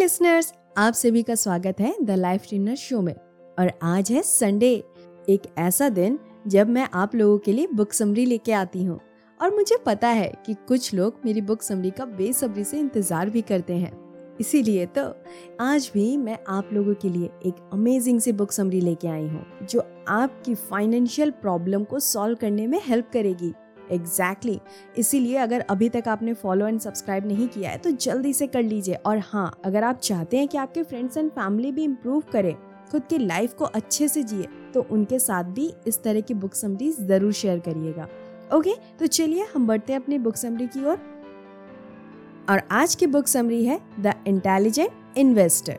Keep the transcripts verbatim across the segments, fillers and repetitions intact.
Listeners, आप सभी का स्वागत है द लाइफ ट्यूनर शो में। और आज है संडे, एक ऐसा दिन जब मैं आप लोगों के लिए बुक समरी लेके आती हूँ। और मुझे पता है कि कुछ लोग मेरी बुक समरी का बेसब्री से इंतजार भी करते हैं, इसीलिए तो आज भी मैं आप लोगों के लिए एक अमेजिंग सी बुक समरी लेके आई हूँ जो आपकी फाइनेंशियल प्रॉब्लम को सॉल्व करने में हेल्प करेगी। Exactly exactly. इसीलिए अगर अभी तक आपने फॉलो एंड सब्सक्राइब नहीं किया है तो जल्दी से कर लीजिए। और हाँ, अगर आप चाहते हैं कि आपके फ्रेंड्स एंड फैमिली भी इम्प्रूव करें, खुद की लाइफ को अच्छे से जिए, तो उनके साथ भी इस तरह की बुक समरी जरूर शेयर करिएगा। ओके, तो चलिए हम बढ़ते हैं अपनी बुक समरी की ओर। और, और आज की बुक समरी है द इंटेलिजेंट इन्वेस्टर।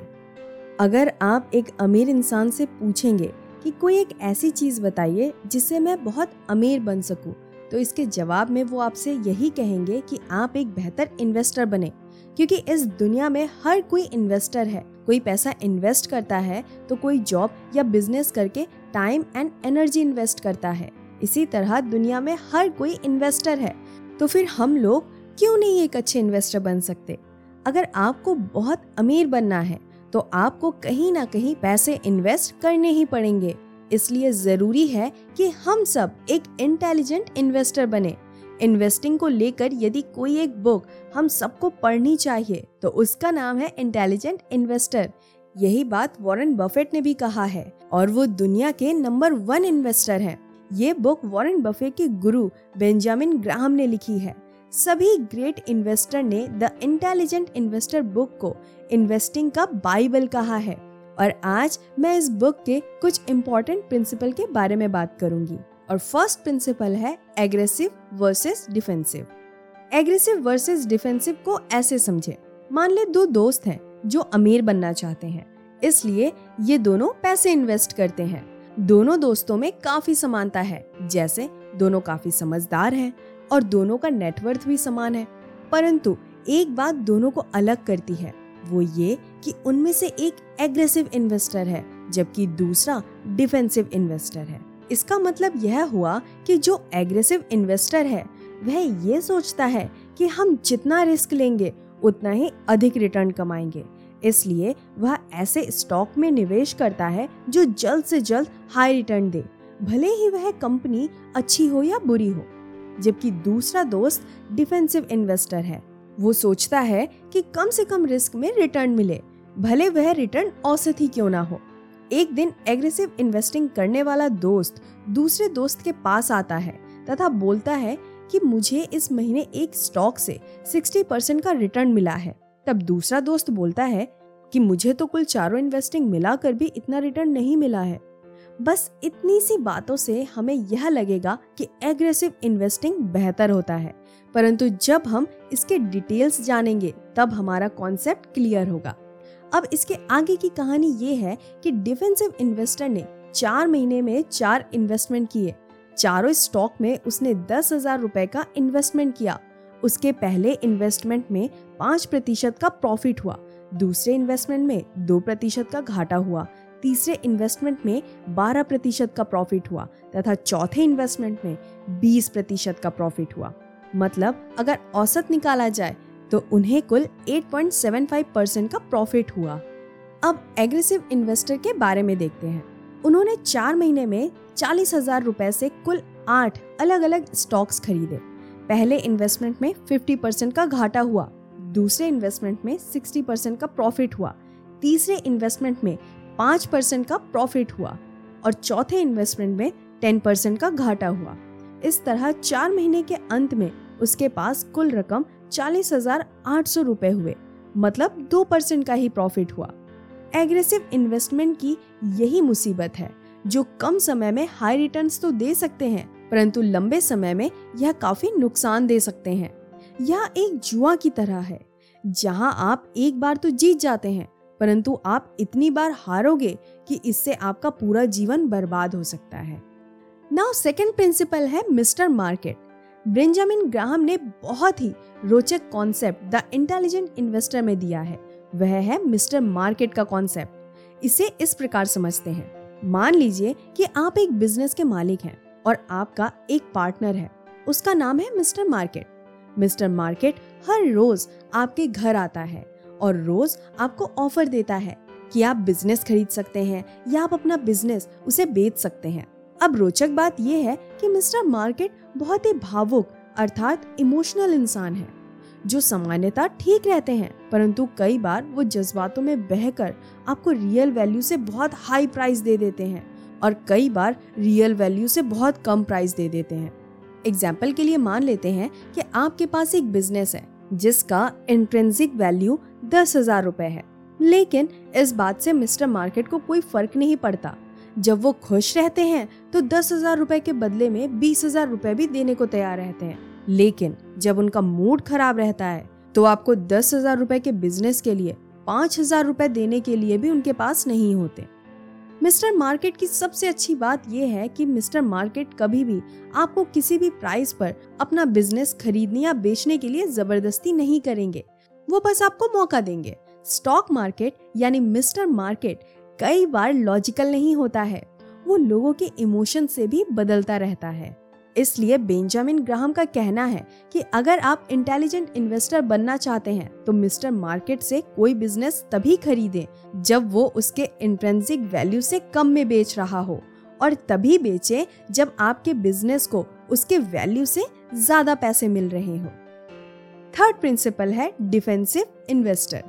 अगर आप एक अमीर इंसान से पूछेंगे कि कोई एक ऐसी चीज बताइए जिससे मैं बहुत अमीर बन सकूं, तो इसके जवाब में वो आपसे यही कहेंगे कि आप एक बेहतर इन्वेस्टर बने, क्योंकि इस दुनिया में हर कोई इन्वेस्टर है। कोई पैसा इन्वेस्ट करता है तो कोई जॉब या बिजनेस करके टाइम एंड एनर्जी इन्वेस्ट करता है। इसी तरह दुनिया में हर कोई इन्वेस्टर है, तो फिर हम लोग क्यों नहीं एक अच्छे इन्वेस्टर बन सकते। अगर आपको बहुत अमीर बनना है तो आपको कहीं ना कहीं पैसे इन्वेस्ट करने ही पड़ेंगे, इसलिए जरूरी है कि हम सब एक इंटेलिजेंट इन्वेस्टर बने। इन्वेस्टिंग को लेकर यदि कोई एक बुक हम सबको पढ़नी चाहिए तो उसका नाम है इंटेलिजेंट इन्वेस्टर। यही बात वॉरेन बफेट ने भी कहा है, और वो दुनिया के नंबर वन इन्वेस्टर हैं। ये बुक वॉरेन बफेट के गुरु बेंजामिन ग्राहम ने लिखी है। सभी ग्रेट इन्वेस्टर ने द इंटेलिजेंट इन्वेस्टर बुक को इन्वेस्टिंग का बाइबल कहा है, और आज मैं इस बुक के कुछ इम्पोर्टेंट प्रिंसिपल के बारे में बात करूंगी। और फर्स्ट प्रिंसिपल है aggressive versus defensive. Aggressive versus defensive को ऐसे समझें, मान ले दो दोस्त हैं जो अमीर बनना चाहते हैं, इसलिए ये दोनों पैसे इन्वेस्ट करते हैं। दोनों दोस्तों में काफी समानता है, जैसे दोनों काफी समझदार हैं और दोनों का नेटवर्थ भी समान है। परंतु एक बात दोनों को अलग करती है, वो ये कि उनमें से एक एग्रेसिव इन्वेस्टर है जबकि दूसरा डिफेंसिव इन्वेस्टर है। इसका मतलब यह हुआ कि जो एग्रेसिव इन्वेस्टर है वह ये सोचता है कि हम जितना रिस्क लेंगे उतना ही अधिक रिटर्न कमाएंगे, इसलिए वह ऐसे स्टॉक में निवेश करता है जो जल्द से जल्द हाई रिटर्न दे, भले ही वह कंपनी अच्छी हो या बुरी हो। जबकि दूसरा दोस्त डिफेंसिव इन्वेस्टर है, वो सोचता है कि कम से कम रिस्क में रिटर्न मिले, भले वह रिटर्न औसत ही क्यों ना हो। एक दिन एग्रेसिव इन्वेस्टिंग करने वाला दोस्त दूसरे दोस्त के पास आता है तथा बोलता है कि मुझे इस महीने एक स्टॉक से साठ परसेंट का रिटर्न मिला है। तब दूसरा दोस्त बोलता है कि मुझे तो कुल चारों इन्वेस्टिंग मिलाकर भी इतना रिटर्न नहीं मिला है। बस इतनी सी बातों से हमें यह लगेगा कि एग्रेसिव इन्वेस्टिंग बेहतर होता है, परंतु जब हम इसके डिटेल्स जानेंगे तब हमारा कॉन्सेप्ट क्लियर होगा। अब इसके आगे की कहानी ये है कि डिफेंसिव इन्वेस्टर ने चार महीने में चार इन्वेस्टमेंट किए। चारों स्टॉक में उसने दस हजार रुपए का इन्वेस्टमेंट किया। उसके पहले इन्वेस्टमेंट में पाँच प्रतिशत का प्रॉफिट हुआ, दूसरे इन्वेस्टमेंट में दो प्रतिशत का घाटा हुआ, तीसरे इन्वेस्टमेंट में बारह प्रतिशत का प्रॉफिट हुआ तथा चौथे इन्वेस्टमेंट में बीस प्रतिशत का प्रॉफिट हुआ। मतलब अगर औसत निकाला जाए तो उन्हें कुल आठ पॉइंट सात पाँच परसेंट का प्रॉफिट हुआ। अब एग्रेसिव इन्वेस्टर के बारे में देखते हैं। उन्होंने चार महीने में चालीस हजार रुपए से कुल आठ अलग अलग स्टॉक्स खरीदे। पहले इन्वेस्टमेंट में पचास परसेंट का घाटा हुआ, दूसरे इन्वेस्टमेंट में साठ परसेंट का प्रॉफिट हुआ, तीसरे इन्वेस्टमेंट में पाँच परसेंट का प्रॉफिट हुआ और चौथे इन्वेस्टमेंट में टेन परसेंट का घाटा हुआ। इस तरह चार महीने के अंत में उसके पास कुल रकम चालीस हजार आठ सौ रुपए हुए, मतलब दो परसेंट का ही प्रॉफिट हुआ। एग्रेसिव इन्वेस्टमेंट की यही मुसीबत है, जो कम समय में हाई रिटर्न्स तो दे सकते हैं परंतु लंबे समय में यह काफी नुकसान दे सकते हैं। यह एक जुआ की तरह है, जहाँ आप एक बार तो जीत जाते हैं परंतु आप इतनी बार हारोगे कि इससे आपका पूरा जीवन बर्बाद हो सकता है। नाउ सेकंड प्रिंसिपल है मिस्टर मार्केट। बेंजामिन ग्राहम ने बहुत ही रोचक कॉन्सेप्ट द इंटेलिजेंट इन्वेस्टर में दिया है, वह है मिस्टर मार्केट का कॉन्सेप्ट। इसे इस प्रकार समझते हैं, मान लीजिए कि आप एक बिजनेस के मालिक हैं और आपका एक पार्टनर है, उसका नाम है मिस्टर मार्केट। मिस्टर मार्केट हर रोज आपके घर आता है और रोज आपको ऑफर देता है कि आप बिजनेस खरीद सकते हैं या आप अपना बिजनेस उसे बेच सकते हैं। अब रोचक बात यह है कि मिस्टर मार्केट बहुत ही भावुक अर्थात इमोशनल इंसान है, जो सामान्यतः ठीक रहते हैं, परंतु कई बार वो जज्बातों में बहकर आपको रियल वैल्यू से बहुत हाई प्राइस दे देते हैं और कई बार रियल वैल्यू से बहुत कम प्राइस दे देते हैं। एग्जाम्पल के लिए मान लेते हैं कि आपके पास एक बिजनेस है जिसका इंट्रिंसिक वैल्यू दस हजार रुपए है, लेकिन इस बात से मिस्टर मार्केट को कोई फर्क नहीं पड़ता। जब वो खुश रहते हैं तो दस हजार रुपए के बदले में बीस हजार रुपए भी देने को तैयार रहते हैं, लेकिन जब उनका मूड खराब रहता है तो आपको दस हजार रुपए के बिजनेस के लिए पांच हजार रुपए देने के लिए भी उनके पास नहीं होते। मिस्टर मार्केट की सबसे अच्छी बात यह है कि मिस्टर मार्केट कभी भी आपको किसी भी प्राइस पर अपना बिजनेस खरीदने या बेचने के लिए जबरदस्ती नहीं करेंगे, वो बस आपको मौका देंगे। स्टॉक मार्केट यानी मिस्टर मार्केट कई बार लॉजिकल नहीं होता है, वो लोगों के इमोशन से भी बदलता रहता है। इसलिए बेंजामिन ग्राहम का कहना है कि अगर आप इंटेलिजेंट इन्वेस्टर बनना चाहते हैं तो मिस्टर मार्केट से कोई बिजनेस तभी खरीदें जब वो उसके इंट्रिंसिक वैल्यू से कम में बेच रहा हो, और तभी बेचें जब आपके बिजनेस को उसके वैल्यू से ज्यादा पैसे मिल रहे हो। थर्ड प्रिंसिपल है डिफेंसिव इन्वेस्टर।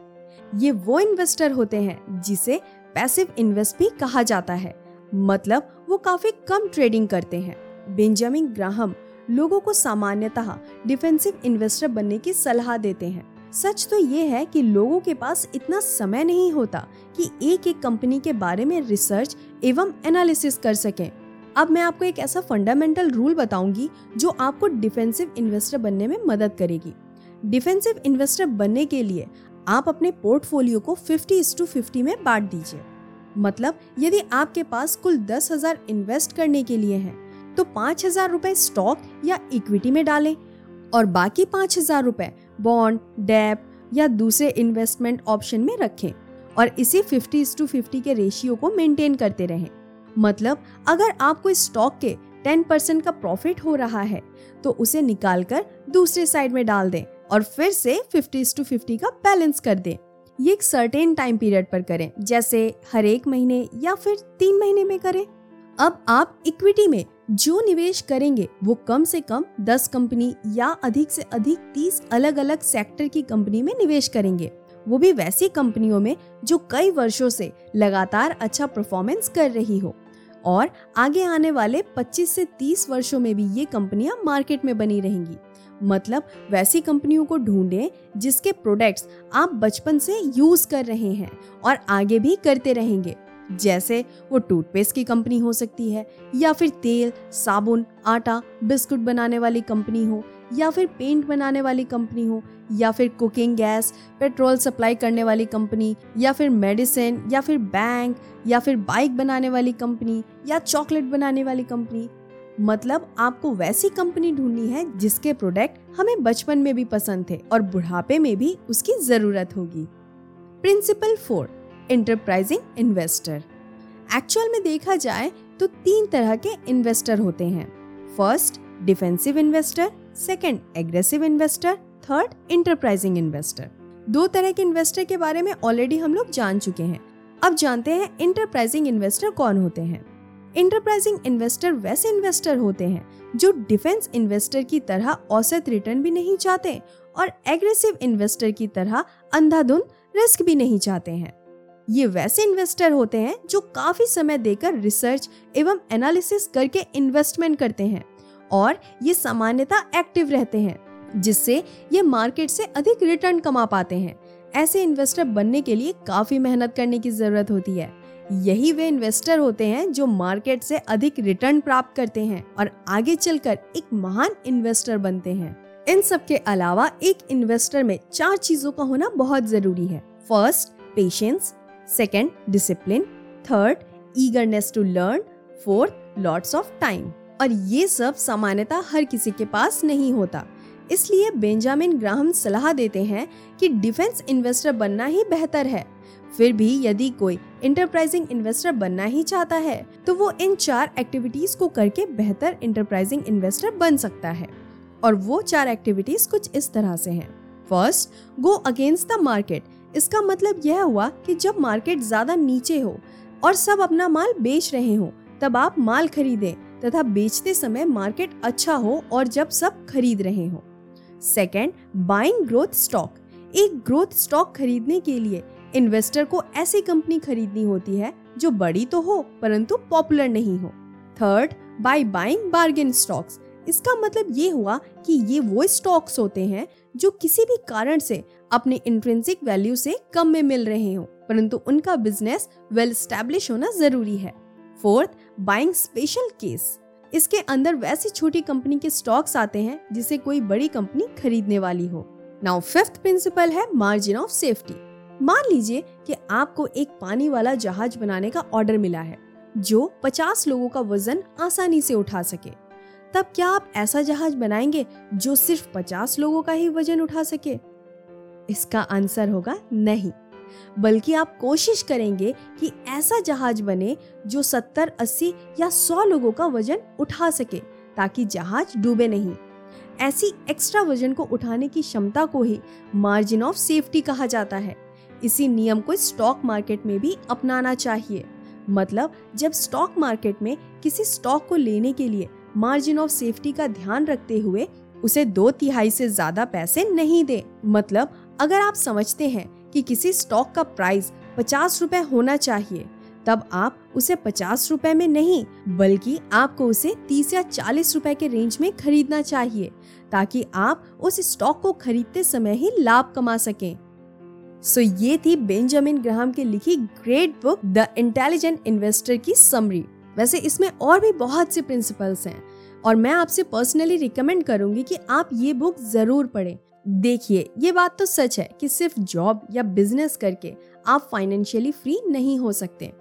ये वो इन्वेस्टर होते हैं जिसे पैसिव इन्वेस्ट भी कहा जाता है, मतलब वो काफी कम ट्रेडिंग करते हैं। बेंजामिन ग्राहम लोगों को सामान्यतः डिफेंसिव इन्वेस्टर बनने की सलाह देते हैं। सच तो ये है कि लोगों के पास इतना समय नहीं होता कि एक एक कंपनी के बारे में रिसर्च एवं एनालिसिस कर सकें। अब मैं आपको एक ऐसा फंडामेंटल रूल बताऊंगी जो आपको डिफेंसिव इन्वेस्टर बनने में मदद करेगी। डिफेंसिव इन्वेस्टर बनने के लिए आप अपने पोर्टफोलियो को पचास इस टू पचास में बांट दीजिए। मतलब यदि आपके पास कुल दस हजार इन्वेस्ट करने के लिए हैं तो पाँच हजार रुपए स्टॉक या इक्विटी में डालें और बाकी पाँच हजार रुपए बॉन्ड, डेप या दूसरे इन्वेस्टमेंट ऑप्शन में रखें और इसी पचास इस टू पचास के रेशियो को मेंटेन करते रहें। मतलब अगर आपको इस स्टॉक के दस परसेंट का प्रॉफिट हो रहा है तो उसे निकालकर दूसरे साइड में डाल दें और फिर से पचास इस टू पचास का बैलेंस कर दें। ये एक सर्टेन टाइम पीरियड पर करें, जैसे हर एक महीने या फिर तीन महीने में करें। अब आप इक्विटी में जो निवेश करेंगे वो कम से कम दस कंपनी या अधिक से अधिक तीस अलग अलग सेक्टर की कंपनी में निवेश करेंगे, वो भी वैसी कंपनियों में जो कई वर्षों से लगातार अच्छा परफॉर्मेंस कर रही हो, और आगे आने वाले पच्चीस से तीस वर्षों में भी ये कंपनियां मार्केट में बनी रहेंगी। मतलब वैसी कंपनियों को ढूंढें जिसके प्रोडक्ट्स आप बचपन से यूज कर रहे हैं और आगे भी करते रहेंगे, जैसे वो टूथपेस्ट की कंपनी हो सकती है, या फिर तेल, साबुन, आटा, बिस्कुट बनाने वाली कंपनी हो, या फिर पेंट बनाने वाली कंपनी हो, या फिर कुकिंग गैस, पेट्रोल सप्लाई करने वाली कंपनी, या फिर मेडिसिन, या फिर बैंक, या फिर बाइक बनाने वाली कंपनी, या चॉकलेट बनाने वाली कंपनी। मतलब आपको वैसी कंपनी ढूंढनी है जिसके प्रोडक्ट हमें बचपन में भी पसंद थे और बुढ़ापे में भी उसकी जरूरत होगी। Principle four, enterprising investor. Actual में देखा जाए तो तीन तरह के इन्वेस्टर होते हैं। First defensive investor, second aggressive investor, third enterprising investor. दो तरह के इन्वेस्टर के बारे में ऑलरेडी हम लोग जान चुके हैं। अब जानते हैं एंटरप्राइजिंग इन्वेस्टर कौन होते हैं। एंटरप्राइजिंग इन्वेस्टर वैसे इन्वेस्टर होते हैं जो डिफेंस इन्वेस्टर की तरह औसत रिटर्न भी नहीं चाहते और एग्रेसिव इन्वेस्टर की तरह अंधाधुंध रिस्क भी नहीं चाहते हैं। ये वैसे इन्वेस्टर होते हैं जो काफी समय देकर रिसर्च एवं एनालिसिस करके इन्वेस्टमेंट करते हैं, और ये सामान्यतः एक्टिव रहते हैं, जिससे ये मार्केट से अधिक रिटर्न कमा पाते हैं। ऐसे इन्वेस्टर बनने के लिए काफी मेहनत करने की जरूरत होती है। यही वे इन्वेस्टर होते हैं जो मार्केट से अधिक रिटर्न प्राप्त करते हैं और आगे चलकर एक महान इन्वेस्टर बनते हैं। इन सब के अलावा एक इन्वेस्टर में चार चीजों का होना बहुत जरूरी है। First patience, second discipline, third eagerness to learn, fourth lots of time. और ये सब सामान्यतः हर किसी के पास नहीं होता, इसलिए बेंजामिन ग्राहम सलाह देते हैं कि डिफेंस इन्वेस्टर बनना ही बेहतर है। फिर भी यदि कोई एंटरप्राइजिंग इन्वेस्टर बनना ही चाहता है तो वो इन चार एक्टिविटीज को करके बेहतर एंटरप्राइजिंग इन्वेस्टर बन सकता है, और वो चार एक्टिविटीज कुछ इस तरह से हैं। First, go against the market इसका मतलब यह हुआ कि जब मार्केट ज्यादा नीचे हो और सब अपना माल बेच रहे हो तब आप माल खरीदें तथा बेचते समय मार्केट अच्छा हो और जब सब खरीद रहे हो। Second, buying growth stock. एक ग्रोथ स्टॉक खरीदने के लिए इन्वेस्टर को ऐसी कंपनी खरीदनी होती है जो बड़ी तो हो परंतु पॉपुलर नहीं हो। Third, by buying bargain stocks. इसका मतलब ये हुआ कि ये वो स्टॉक्स होते हैं जो किसी भी कारण से अपने इंट्रिंसिक वैल्यू से कम में मिल रहे हो परंतु उनका बिजनेस वेल स्टैब्लिश होना जरूरी है। Fourth, buying special case. इसके अंदर वैसी छोटी कंपनी के स्टॉक्स आते हैं जिसे कोई बड़ी कंपनी खरीदने वाली हो। नाउ फिफ्थ प्रिंसिपल है मार्जिन ऑफ सेफ्टी। मान लीजिए कि आपको एक पानी वाला जहाज बनाने का ऑर्डर मिला है जो पचास लोगों का वजन आसानी से उठा सके, तब क्या आप ऐसा जहाज बनाएंगे जो सिर्फ पचास लोगों का ही वजन उठा सके? इसका आंसर होगा नहीं, बल्कि आप कोशिश करेंगे कि ऐसा जहाज बने जो सत्तर, अस्सी या सौ लोगों का वजन उठा सके ताकि जहाज डूबे नहीं। ऐसी एक्स्ट्रा वजन को उठाने की क्षमता को ही मार्जिन ऑफ सेफ्टी कहा जाता है। इसी नियम को स्टॉक मार्केट में भी अपनाना चाहिए। मतलब जब स्टॉक मार्केट में किसी स्टॉक को लेने के लिए मार्जिन ऑफ सेफ्टी का ध्यान रखते हुए उसे दो तिहाई से ज्यादा पैसे नहीं दे। मतलब अगर आप समझते हैं कि किसी स्टॉक का प्राइस पचास रुपए होना चाहिए तब आप उसे पचास रुपए में नहीं बल्कि आपको उसे तीस या चालीस रुपए के रेंज में खरीदना चाहिए ताकि आप उस स्टॉक को खरीदते समय ही लाभ कमा सकें। सो so, ये थी बेंजामिन ग्राहम की लिखी great book the intelligent investor की समरी। वैसे इसमें और भी बहुत से प्रिंसिपल्स हैं और मैं आपसे पर्सनली रिकमेंड करूंगी कि आप ये बुक जरूर पढ़ें। देखिए, ये बात तो सच है कि सिर्फ जॉब या बिजनेस करके आप फाइनेंशियली फ्री नहीं हो सकते।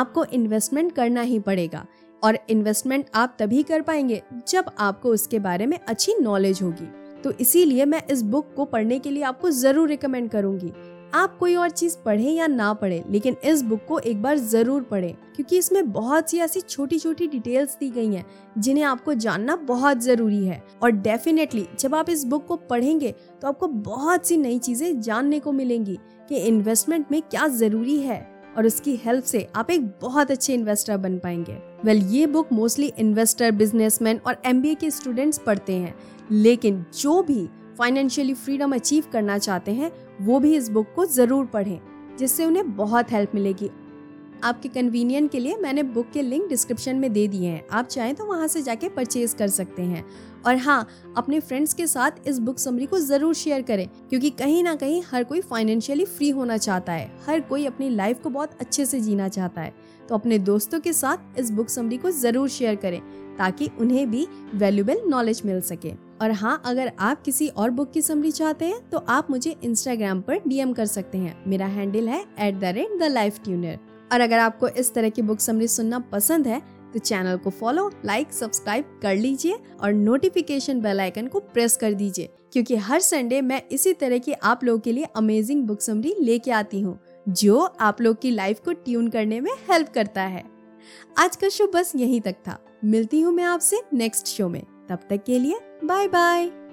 आपको इन्वेस्टमेंट करना ही पड़ेगा और इन्वेस्टमेंट आप तभी कर पाएंगे जब आपको उसके बारे में अच्छी नॉलेज होगी। तो इसीलिए मैं इस बुक को पढ़ने के लिए आपको जरूर रिकमेंड करूंगी। आप कोई और चीज पढ़ें या ना पढ़ें, लेकिन इस बुक को एक बार जरूर पढ़ें क्योंकि इसमें बहुत सी ऐसी छोटी छोटी डिटेल्स दी गई हैं जिन्हें आपको जानना बहुत जरूरी है। और डेफिनेटली जब आप इस बुक को पढ़ेंगे तो आपको बहुत सी नई चीजें जानने को मिलेंगी कि इन्वेस्टमेंट में क्या जरूरी है और उसकी हेल्प से आप एक बहुत अच्छे इन्वेस्टर बन पाएंगे। वेल well, ये बुक मोस्टली इन्वेस्टर, बिजनेसमैन और एमबीए के स्टूडेंट्स पढ़ते हैं, लेकिन जो भी फाइनेंशियली फ्रीडम अचीव करना चाहते हैं वो भी इस बुक को जरूर पढ़ें जिससे उन्हें बहुत हेल्प मिलेगी। आपके कन्वीनियंट के लिए मैंने बुक के लिंक डिस्क्रिप्शन में दे दिए हैं, आप चाहें तो वहां से जाके परचेज कर सकते हैं। और हाँ, अपने फ्रेंड्स के साथ इस बुक समरी को जरूर शेयर करें क्योंकि कहीं ना कहीं हर कोई फाइनेंशियली फ्री होना चाहता है, हर कोई अपनी लाइफ को बहुत अच्छे से जीना चाहता है। तो अपने दोस्तों के साथ इस बुक समरी को जरूर शेयर करें ताकि उन्हें भी वैल्यूबल नॉलेज मिल सके। और हाँ, अगर आप किसी और बुक की समरी चाहते हैं तो आप मुझे इंस्टाग्राम पर डीएम कर सकते हैं। मेरा हैंडल है at the rate the life tuner. और अगर आपको इस तरह की बुक समरी सुनना पसंद है तो चैनल को फॉलो, लाइक, सब्सक्राइब कर लीजिए और नोटिफिकेशन बेल आइकन को प्रेस कर दीजिए क्योंकि हर संडे मैं इसी तरह की आप लोगों के लिए अमेजिंग बुक समरी लेके आती हूँ जो आप लोग की लाइफ को ट्यून करने में हेल्प करता है। आज का शो बस यहीं तक था, मिलती हूँ मैं आपसे नेक्स्ट शो में। तब तक के लिए बाय बाय।